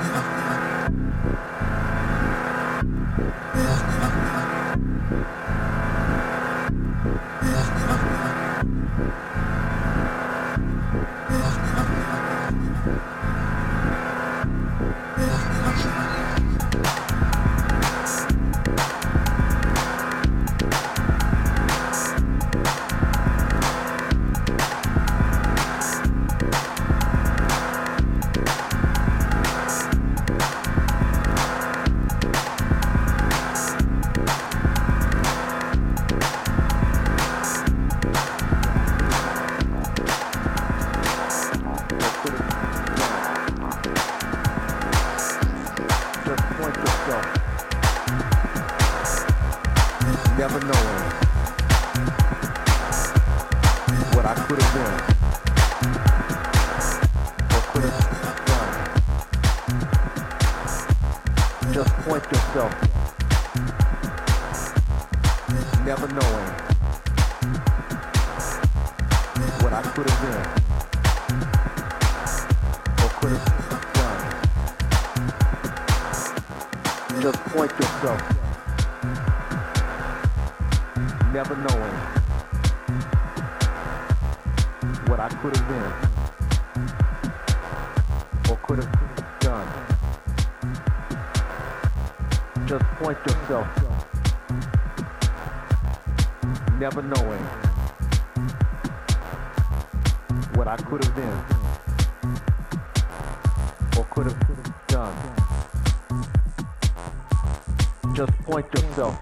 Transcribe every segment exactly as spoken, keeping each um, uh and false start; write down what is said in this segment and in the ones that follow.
Just point yourself. Never knowing what I could have been or could have done. Just point yourself. Never knowing what I could have been or could have done. Just point yourself. Never knowing what I could have been or could have done. Just point yourself.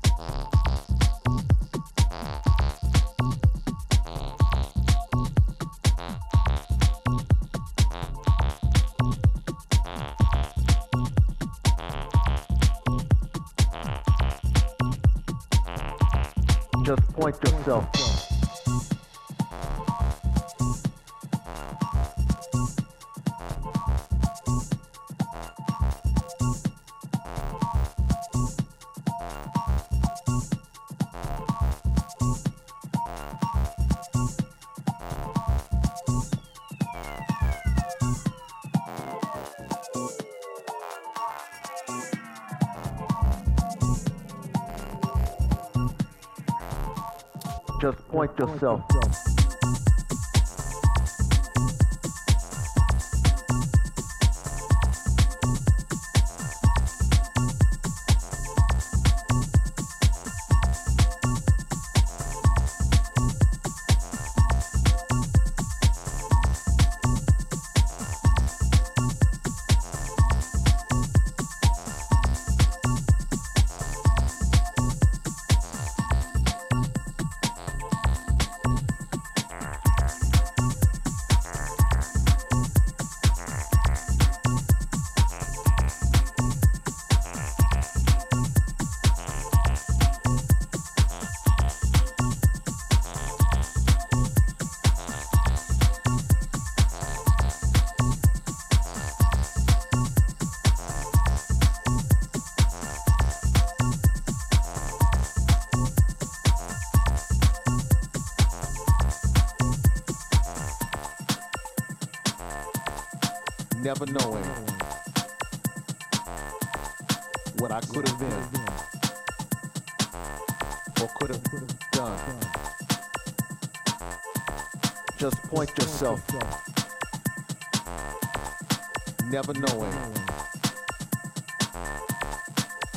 Never knowing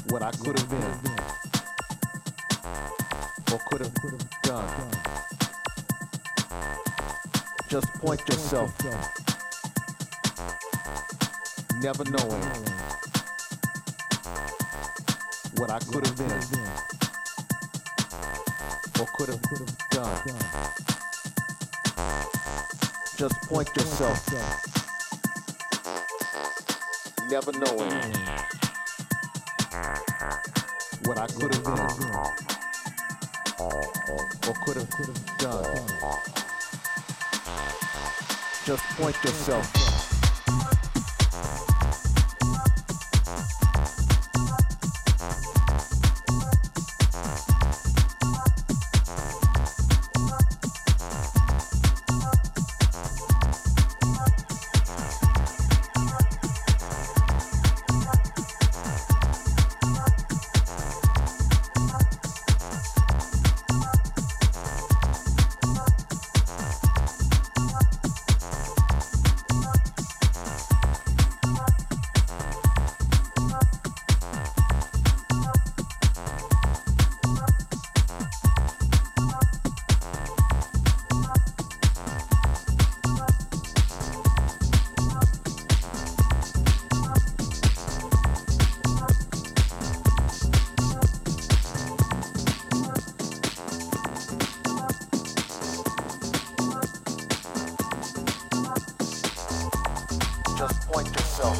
what I could have been or could have done. Just point yourself. like yourself.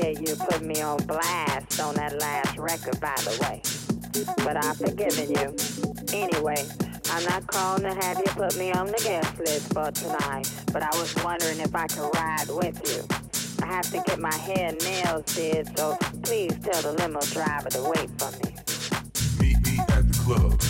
You put me on blast on that last record, by the way. But I've forgiven you. Anyway, I'm not calling to have you put me on the guest list for tonight, but I was wondering if I could ride with you. I have to get my hair and nails did, so please tell the limo driver to wait for me. Meet me at the club.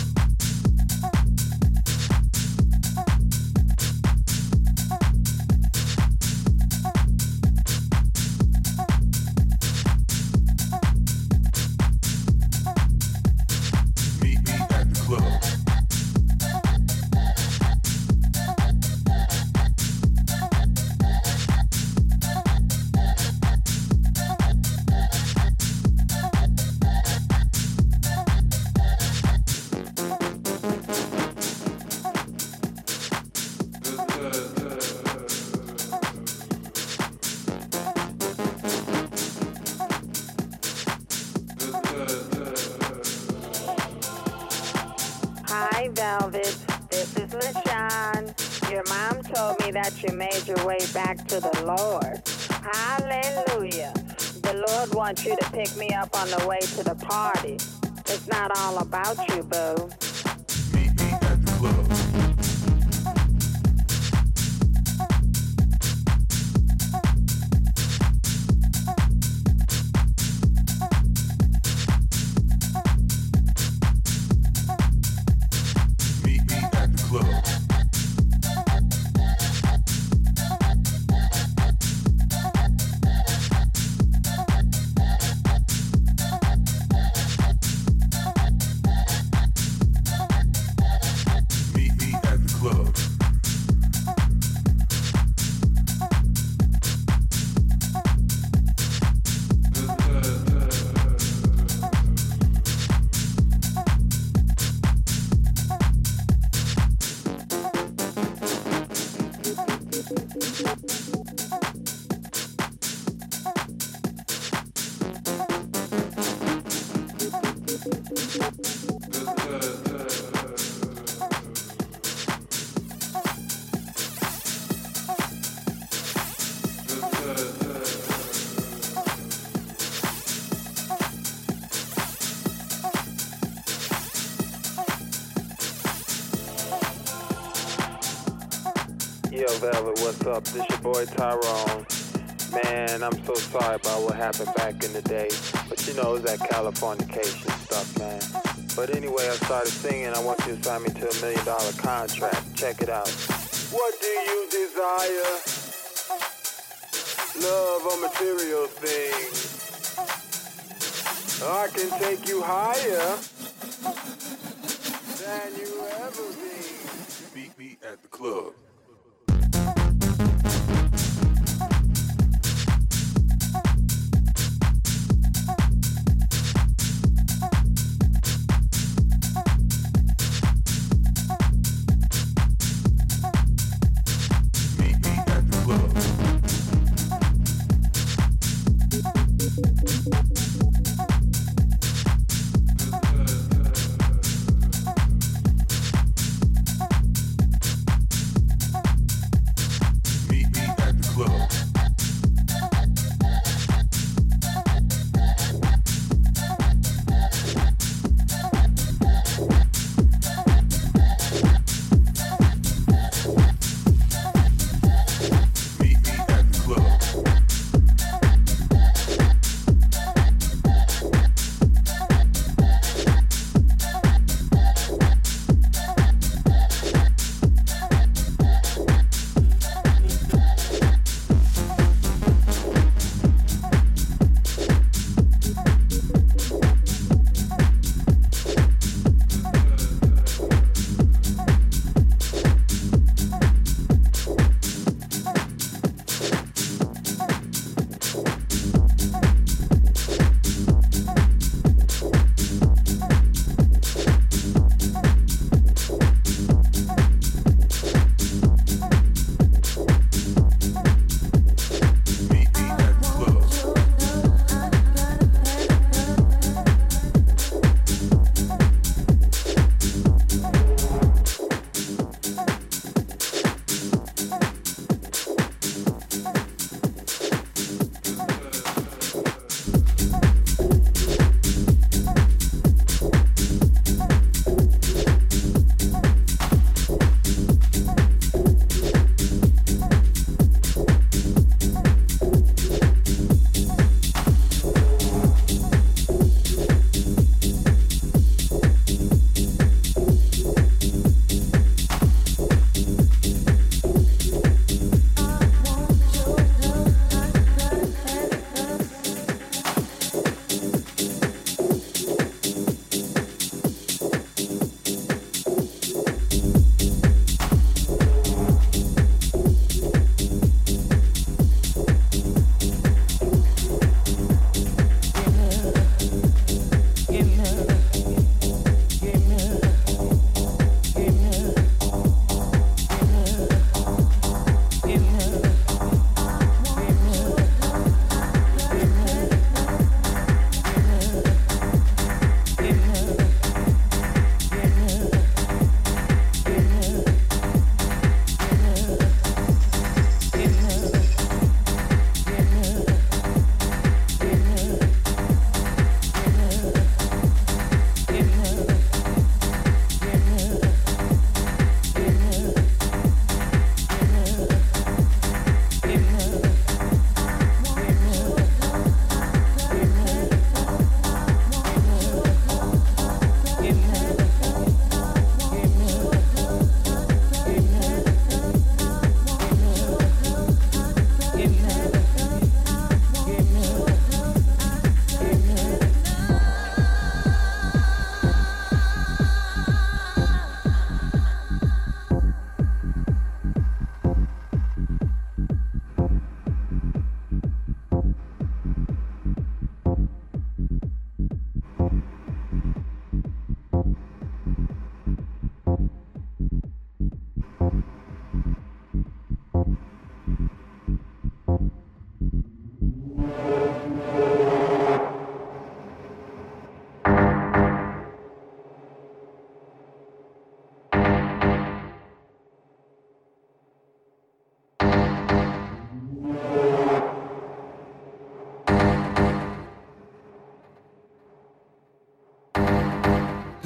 White velvet, this is LaShawn. Your mom told me that you made your way back to the Lord. Hallelujah. The Lord wants you to pick me up on the way to the party. It's not all about you, boo. Meet me at the club. Up. This your boy Tyrone. Man, I'm so sorry about what happened back in the day, but you know, it was that Californication stuff, man. But anyway, I started singing. I want you to sign me to a million dollar contract. Check it out. What do you desire? Love or material things? I can take you higher than you ever been. Meet me at the club.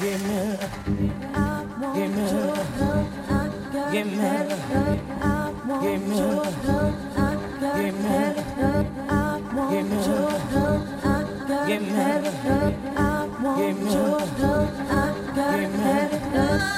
Give me, I want give me, your love. I got give me, I want give me, your love. I got give me, I want give me, your love. I got give me, I want give me, your love. I got give me, love.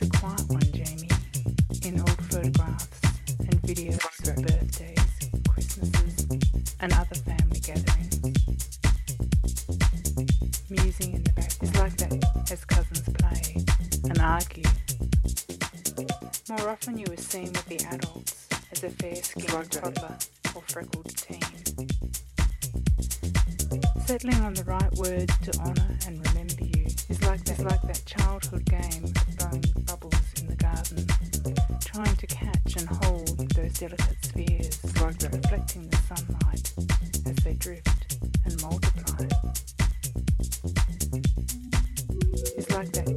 is the quiet one, Jamie, in old photographs and videos for birthdays, Christmases, and other family gatherings. Musing in the back is like that as cousins play and argue. More often you are seen with the adults as a fair-skinned toddler or freckled teen. Settling on the right words to honour and remember you is like that, like that childhood game of throwing bubbles in the garden, trying to catch and hold those delicate spheres, reflecting the sunlight as they drift and multiply. It's like that.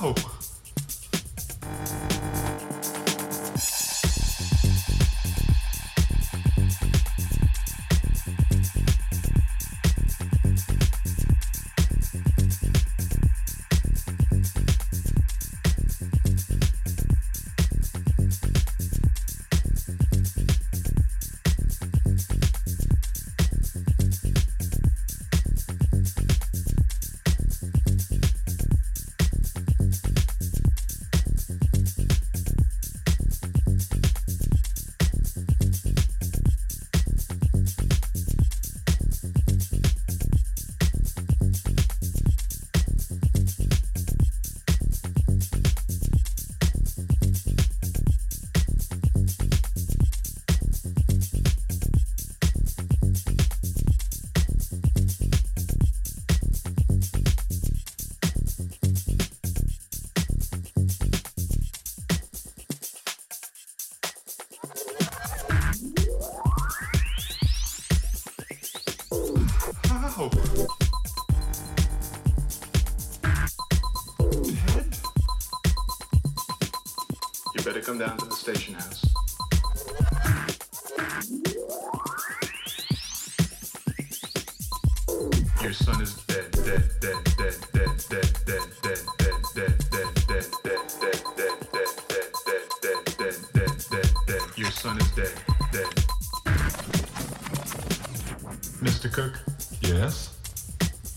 go. Come down to the station house. Your son is dead, dead, dead, dead, dead, dead, dead, dead, dead, dead, dead, dead, dead, dead, dead, dead, dead, dead, dead, dead, dead, dead. Your son is dead, dead. Mister Cook? Yes?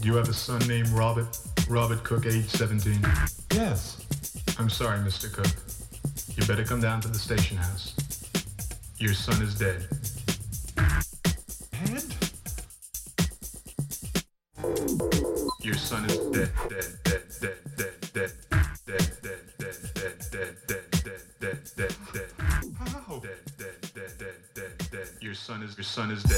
You have a son named Robert, Robert Cook, age seventeen? Yes. I'm sorry, Mister Cook. You better come down to the station house. Your son is dead. And? Your son is dead, dead, dead, dead, dead, dead, dead, dead, dead, dead, dead, dead, dead, dead, dead. How? Dead, dead, dead, dead, dead, dead. Your son is, your son is dead.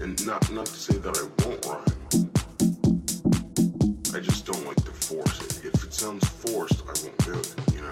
And not not to say that I won't rhyme. I just don't like to force it. If it sounds forced, I won't do it, you know?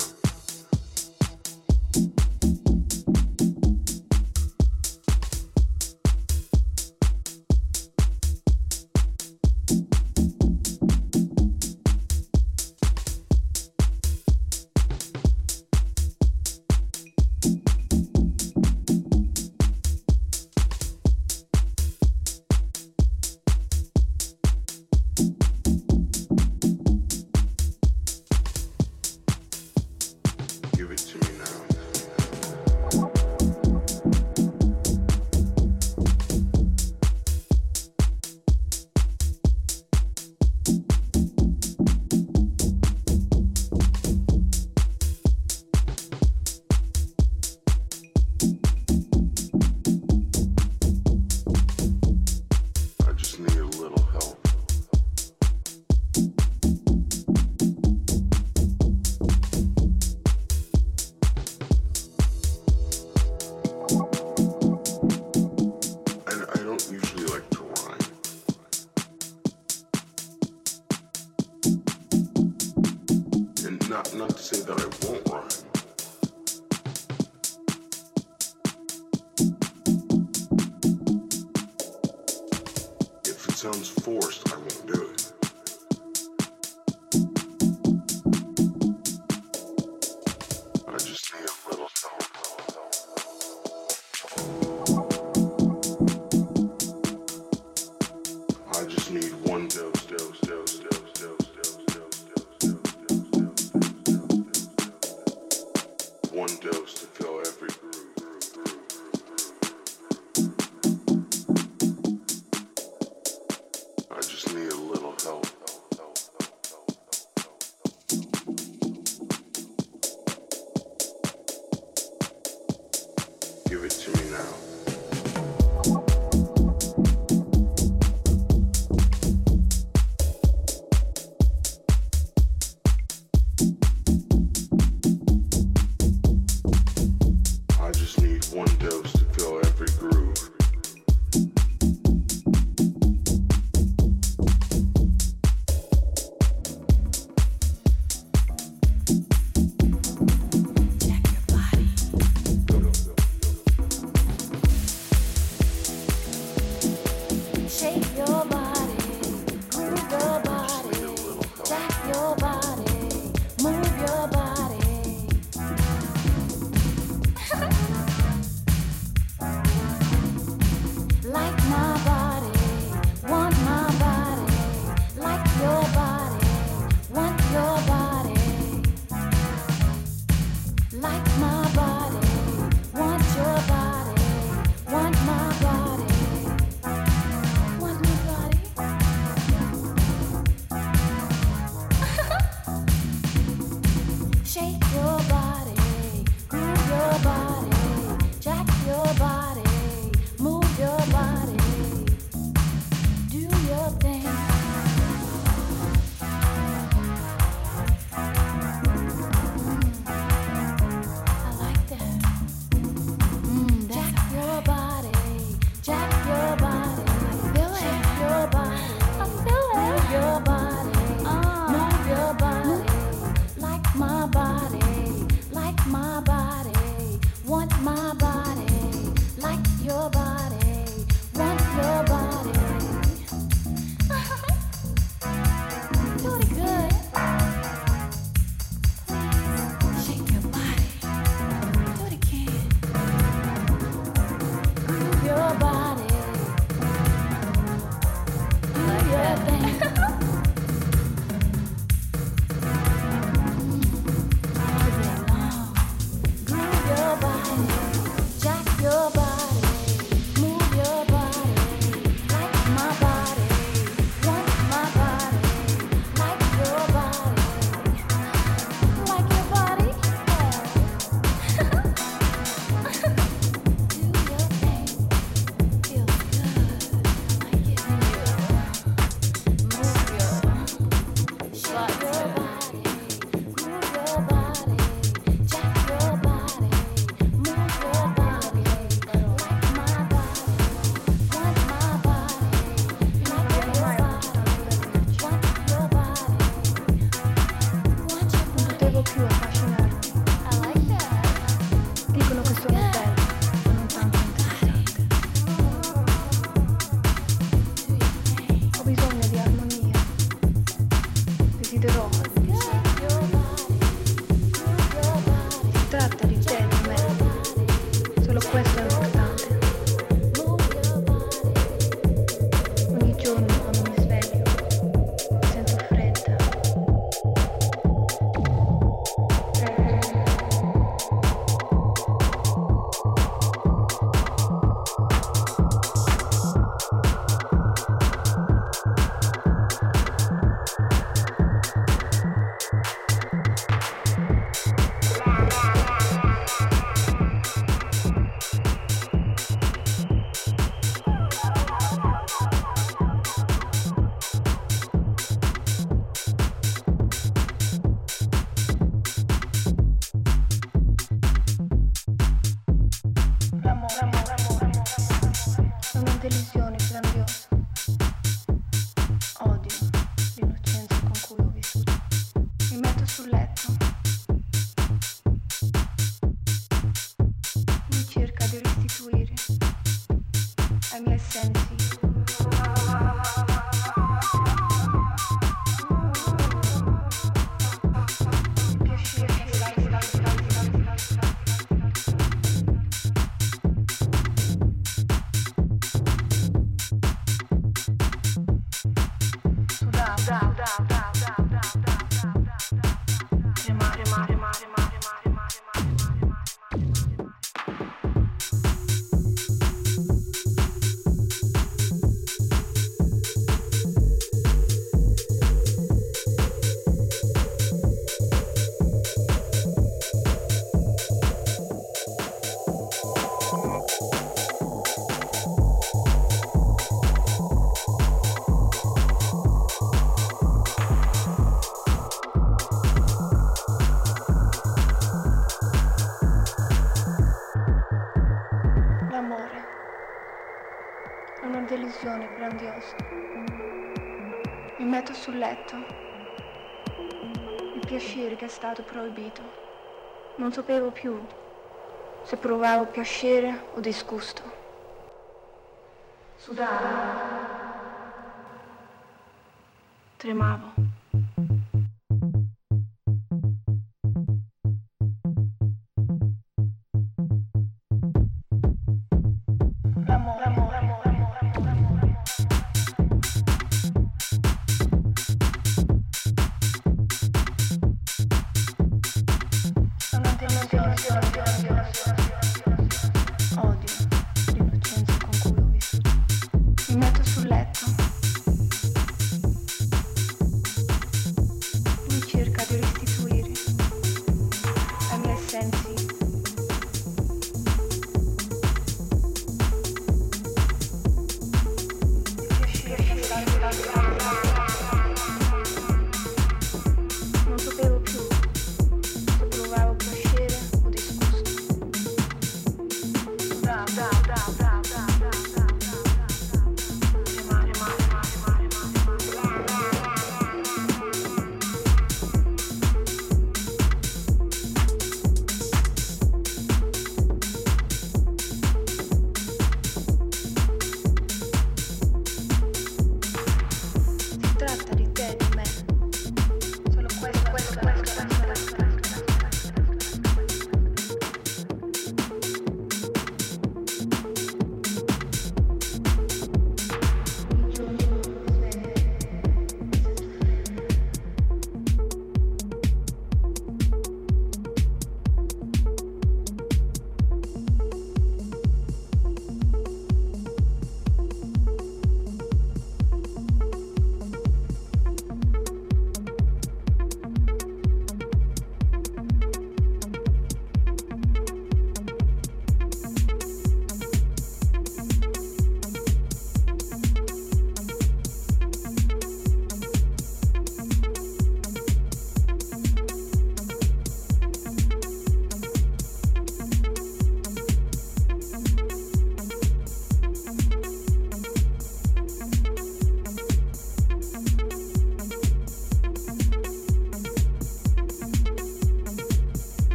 I just need a little È stato proibito. Non sapevo più se provavo piacere o disgusto. Sudavo. Tremavo. Metto sul letto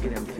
Get him.